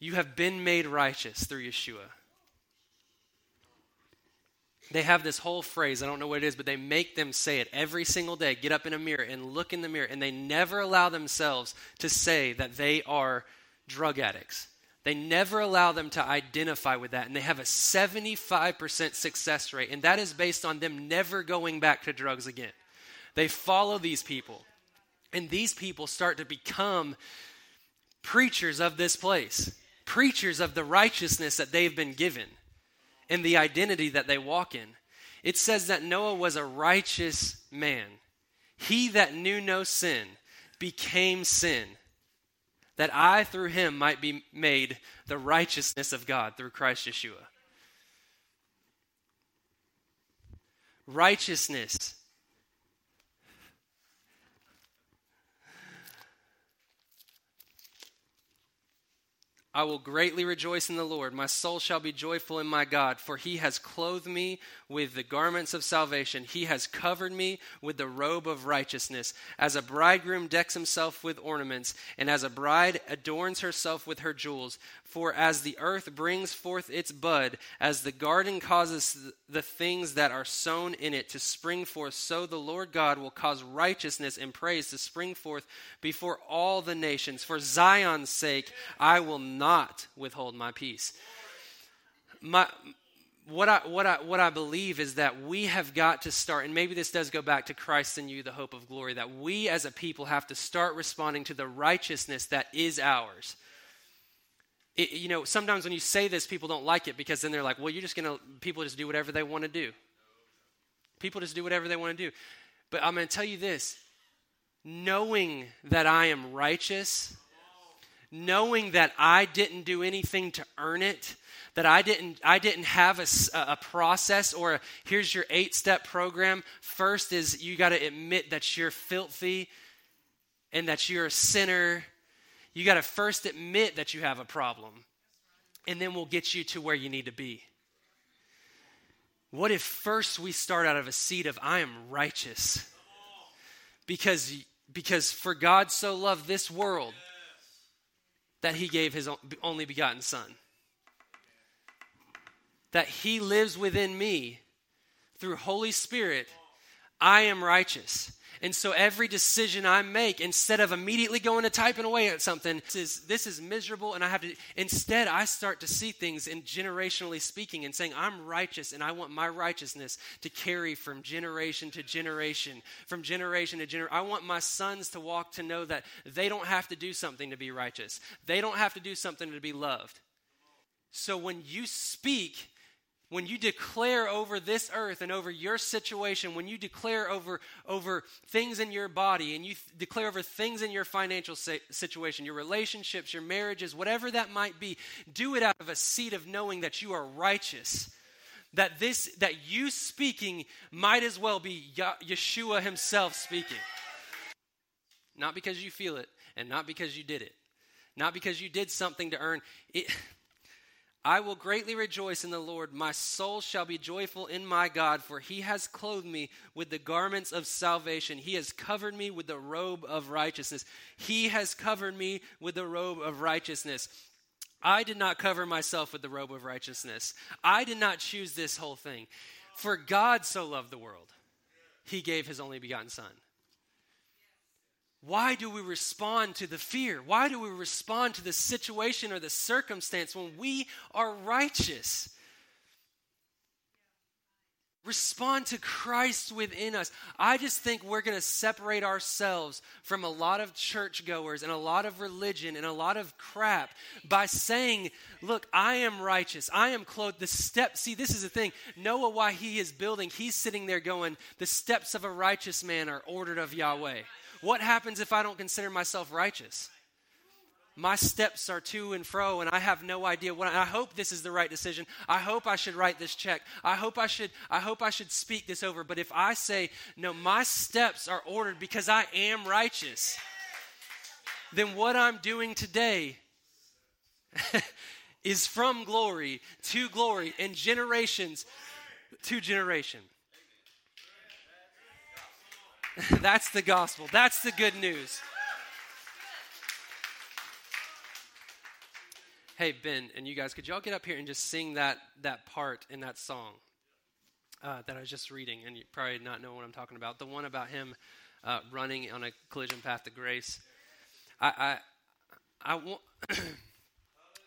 You have been made righteous through Yeshua. They have this whole phrase, I don't know what it is, but they make them say it every single day. Get up in a mirror and look in the mirror, and they never allow themselves to say that they are drug addicts. They never allow them to identify with that, and they have a 75% success rate, and that is based on them never going back to drugs again. They follow these people, and these people start to become preachers of this place, preachers of the righteousness that they've been given and the identity that they walk in. It says that Noah was a righteous man. He that knew no sin became sin, that I through him might be made the righteousness of God through Christ Yeshua. Righteousness. I will greatly rejoice in the Lord. My soul shall be joyful in my God, for he has clothed me with the garments of salvation. He has covered me with the robe of righteousness. As a bridegroom decks himself with ornaments, and as a bride adorns herself with her jewels. For as the earth brings forth its bud, as the garden causes the things that are sown in it to spring forth, so the Lord God will cause righteousness and praise to spring forth before all the nations. For Zion's sake, I will not withhold my peace. What I believe is that we have got to start, and maybe this does go back to Christ in you, the hope of glory, that we as a people have to start responding to the righteousness that is ours. It, you know, sometimes when you say this, people don't like it because then they're like, well, you're just going to, people just do whatever they want to do. People just do whatever they want to do. But I'm going to tell you this, knowing that I am righteous, knowing that I didn't do anything to earn it, that I didn't have a process or a, here's your 8-step program. First is you got to admit that you're filthy and that you're a sinner. You got to first admit that you have a problem, and then we'll get you to where you need to be. What if first we start out of a seat of I am righteous? Because for God so loved this world that he gave his only begotten son. That he lives within me through Holy Spirit, I am righteous. And so every decision I make, instead of immediately going to typing away at something, this is miserable and I have to, instead I start to see things in generationally speaking and saying I'm righteous and I want my righteousness to carry from generation to generation, from generation to generation. I want my sons to walk to know that they don't have to do something to be righteous. They don't have to do something to be loved. So when you speak, when you declare over this earth and over your situation, when you declare over things in your body and you declare over things in your financial situation, your relationships, your marriages, whatever that might be, do it out of a seat of knowing that you are righteous. That you speaking might as well be Yeshua himself speaking. Not because you feel it and not because you did it. Not because you did something to earn it. I will greatly rejoice in the Lord. My soul shall be joyful in my God, for he has clothed me with the garments of salvation. He has covered me with the robe of righteousness. He has covered me with the robe of righteousness. I did not cover myself with the robe of righteousness. I did not choose this whole thing. For God so loved the world, he gave his only begotten son. Why do we respond to the fear? Why do we respond to the situation or the circumstance when we are righteous? Respond to Christ within us. I just think we're going to separate ourselves from a lot of churchgoers and a lot of religion and a lot of crap by saying, look, I am righteous. I am clothed. The steps, see, this is the thing. Noah, while he is building, he's sitting there going, the steps of a righteous man are ordered of Yahweh. What happens if I don't consider myself righteous? My steps are to and fro, and I have no idea what. I hope this is the right decision. I hope I should write this check. I hope I should speak this over. But if I say, no, my steps are ordered because I am righteous, then what I'm doing today is from glory to glory and generations to generation. That's the gospel. That's the good news. Hey, Ben, and you guys, could y'all get up here and just sing that part in that song that I was just reading? And you probably not know what I'm talking about. The one about him running on a collision path to grace. I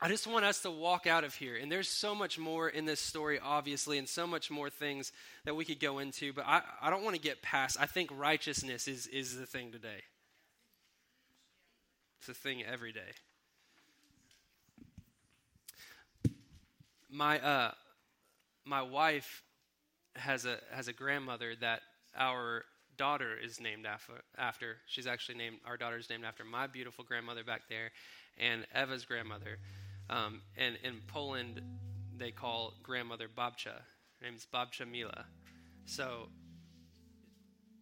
just want us to walk out of here. And there's so much more in this story, obviously, and so much more things that we could go into. But I don't want to get past. I think righteousness is the thing today. It's the thing every day. My wife has a grandmother that our daughter is named after. She's actually named, our daughter's named after my beautiful grandmother back there and Eva's grandmother. And in Poland, they call grandmother Babcia. Her name's Babcia Mila. So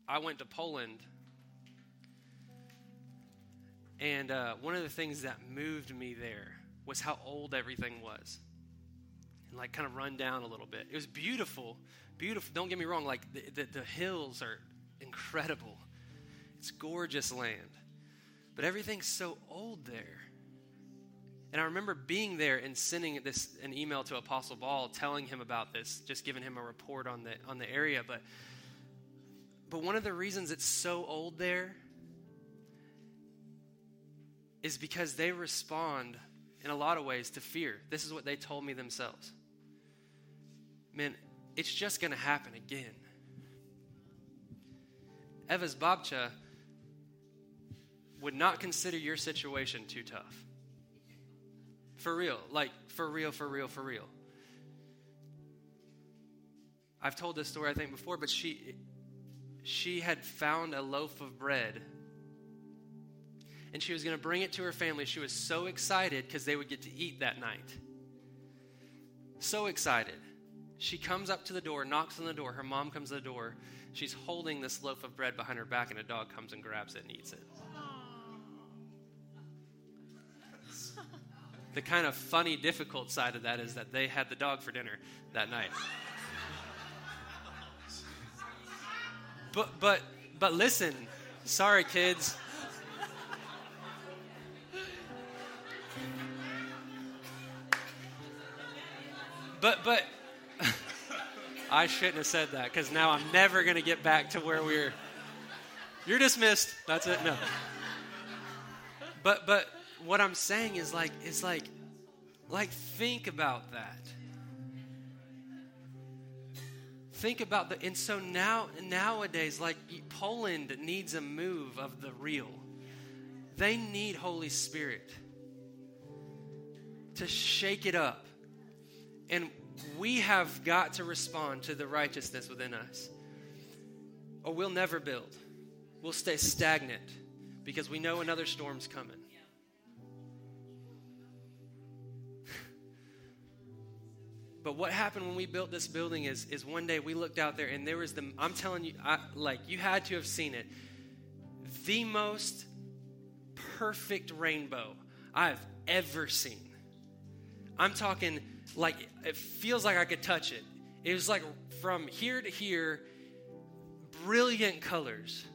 I went to Poland, and one of the things that moved me there was how old everything was, and like kind of run down a little bit. It was beautiful, beautiful. Don't get me wrong. Like the hills are incredible. It's gorgeous land, but everything's so old there. And I remember being there and sending an email to Apostle Paul, telling him about this, just giving him a report on the area. But one of the reasons it's so old there is because they respond in a lot of ways to fear. This is what they told me themselves. man, it's just going to happen again. Eva's babcia would not consider your situation too tough. For real, like for real. I've told this story, I think, before, but she had found a loaf of bread and she was going to bring it to her family. She was so excited because they would get to eat that night. So excited. She comes up to the door, knocks on the door. Her mom comes to the door. She's holding this loaf of bread behind her back, and a dog comes and grabs it and eats it. The kind of funny, difficult side of that is that they had the dog for dinner that night. But listen, sorry, kids. But I shouldn't have said that because now I'm never going to get back to where we're. You're dismissed. That's it. No. But. What I'm saying is like think about that. Think about that. And so nowadays, like Poland needs a move of the real. They need Holy Spirit to shake it up. And we have got to respond to the righteousness within us, or we'll never build. We'll stay stagnant because we know another storm's coming. But what happened when we built this building is one day we looked out there and there was the, I'm telling you, you had to have seen it. The most perfect rainbow I've ever seen. I'm talking like, it feels like I could touch it. It was like from here to here, brilliant colors.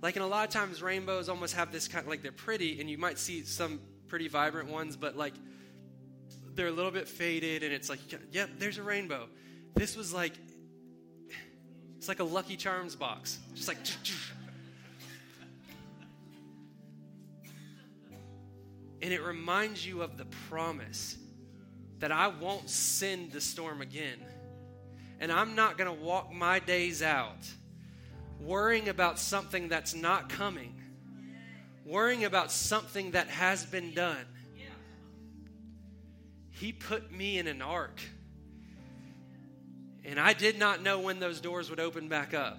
Like, in a lot of times rainbows almost have this kind of, like, they're pretty and you might see some pretty vibrant ones, but like, they're a little bit faded, and it's like, yep, there's a rainbow. This was like, it's like a Lucky Charms box. Just like, and it reminds you of the promise that I won't send the storm again. And I'm not going to walk my days out worrying about something that's not coming, worrying about something that has been done. He put me in an ark, and I did not know when those doors would open back up,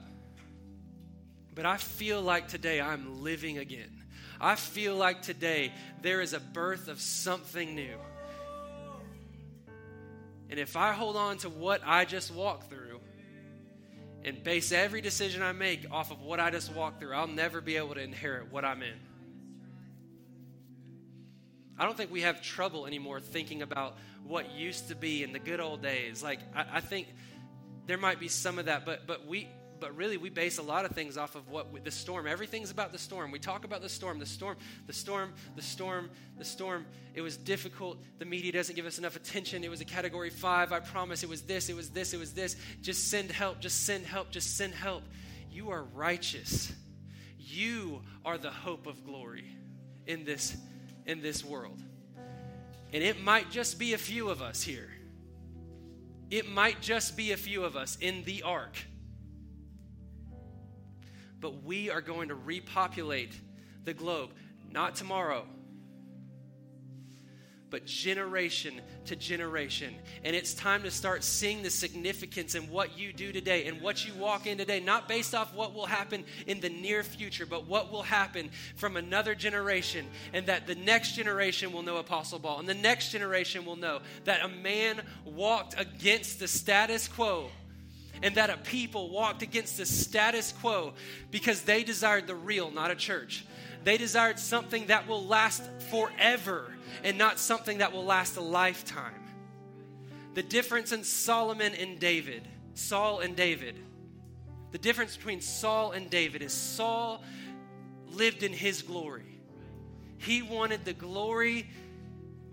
but I feel like today I'm living again. I feel like today there is a birth of something new, and if I hold on to what I just walked through and base every decision I make off of what I just walked through, I'll never be able to inherit what I'm in. I don't think we have trouble anymore thinking about what used to be in the good old days. Like, I think there might be some of that, but really we base a lot of things off of the storm. Everything's about the storm. We talk about the storm. It was difficult. The media doesn't give us enough attention. It was a category 5. I promise it was this. Just send help. Just send help. You are righteous. You are the hope of glory in this world. And it might just be a few of us here. It might just be a few of us in the ark. But we are going to repopulate the globe, not tomorrow, but generation to generation. And it's time to start seeing the significance in what you do today and what you walk in today, not based off what will happen in the near future, but what will happen from another generation, and that the next generation will know Apostle Ball, and the next generation will know that a man walked against the status quo, and that a people walked against the status quo because they desired the real, not a church. They desired something that will last forever and not something that will last a lifetime. The difference in Saul and David, the difference between Saul and David is Saul lived in his glory. He wanted the glory.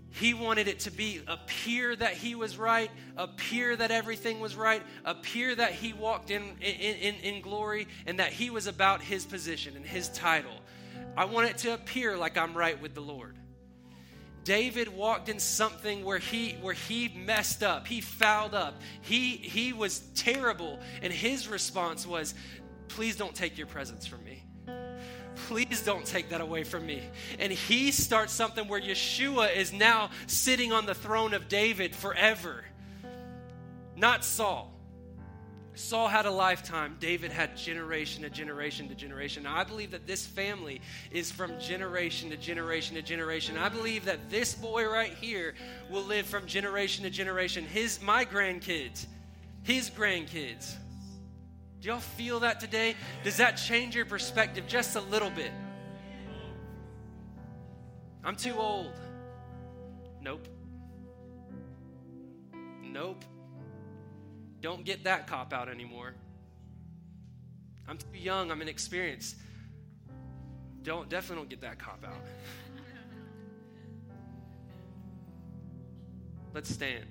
He wanted it to be appear that he was right, appear that everything was right, appear that he walked in glory, and that he was about his position and his title. I want it to appear like I'm right with the Lord. David walked in something where he messed up. He fouled up. He was terrible. And his response was, please don't take your presence from me. Please don't take that away from me. And he starts something where Yeshua is now sitting on the throne of David forever. Not Saul. Saul had a lifetime. David had generation to generation to generation. Now, I believe that this family is from generation to generation to generation. I believe that this boy right here will live from generation to generation. My grandkids, his grandkids. Do y'all feel that today? Does that change your perspective just a little bit? I'm too old. Nope. Don't get that cop out anymore. I'm too young. I'm inexperienced. Definitely don't get that cop out. Let's stand.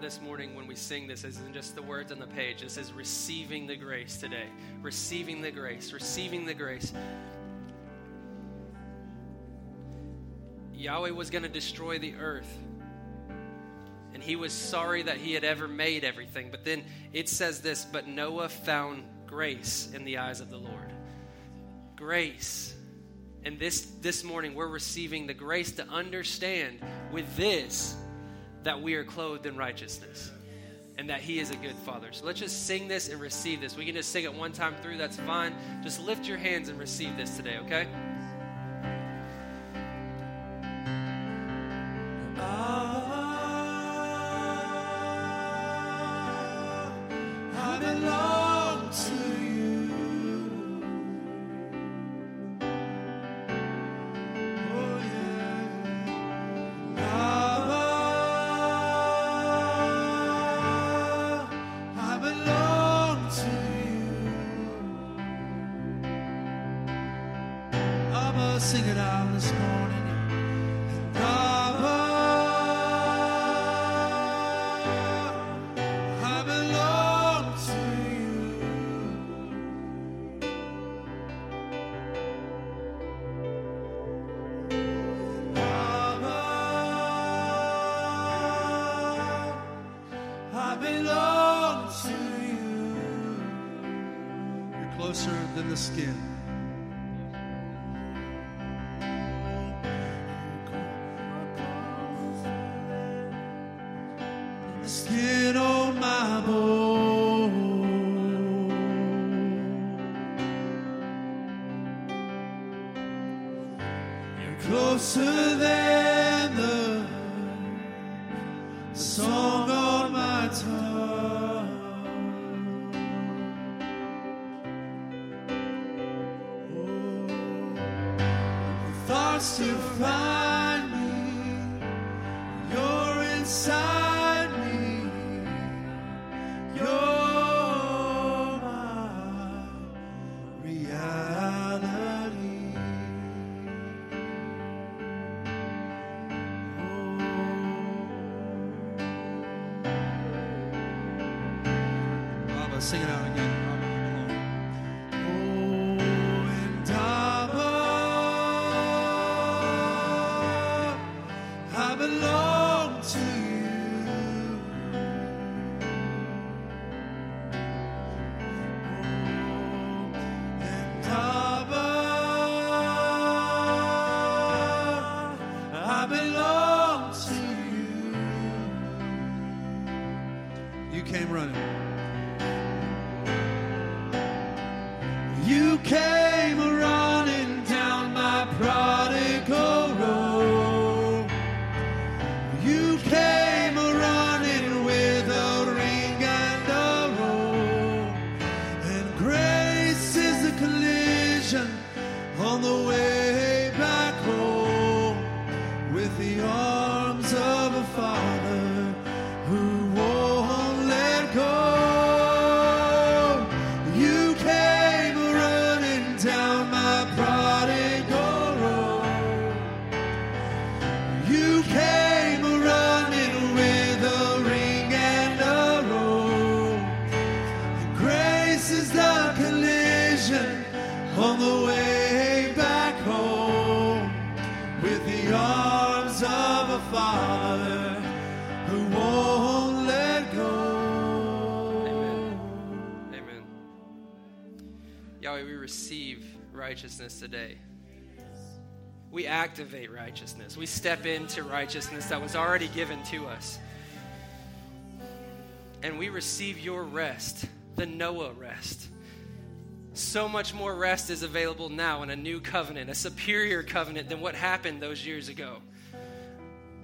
This morning when we sing this isn't just the words on the page. This is receiving the grace today. Receiving the grace. Yahweh was going to destroy the earth. And he was sorry that he had ever made everything. But then it says this, but Noah found grace in the eyes of the Lord. Grace. And this morning we're receiving the grace to understand with this that we are clothed in righteousness and that he is a good father. So let's just sing this and receive this. We can just sing it one time through. That's fine. Just lift your hands and receive this today, okay? Sing it out again. Came running. on the way back home with the arms of a father who won't let go. Amen. Amen. Yahweh, we receive righteousness today. We activate righteousness. We step into righteousness that was already given to us. And we receive your rest, the Noah rest. So much more rest is available now in a new covenant, a superior covenant than what happened those years ago.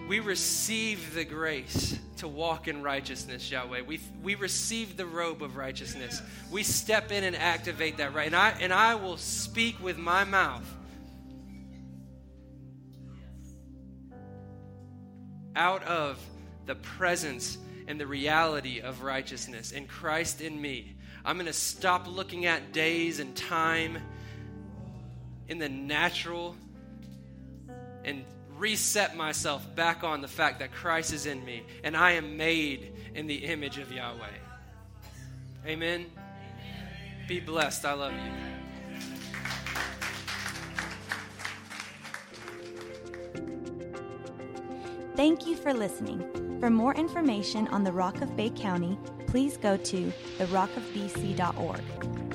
We receive the grace to walk in righteousness, Yahweh. We receive the robe of righteousness. We step in and activate that right. And I will speak with my mouth out of the presence and the reality of righteousness in Christ in me. I'm going to stop looking at days and time in the natural and reset myself back on the fact that Christ is in me and I am made in the image of Yahweh. Amen? Amen. Be blessed. I love you. Thank you for listening. For more information on the Rock of Bay County, please go to therockofbc.org.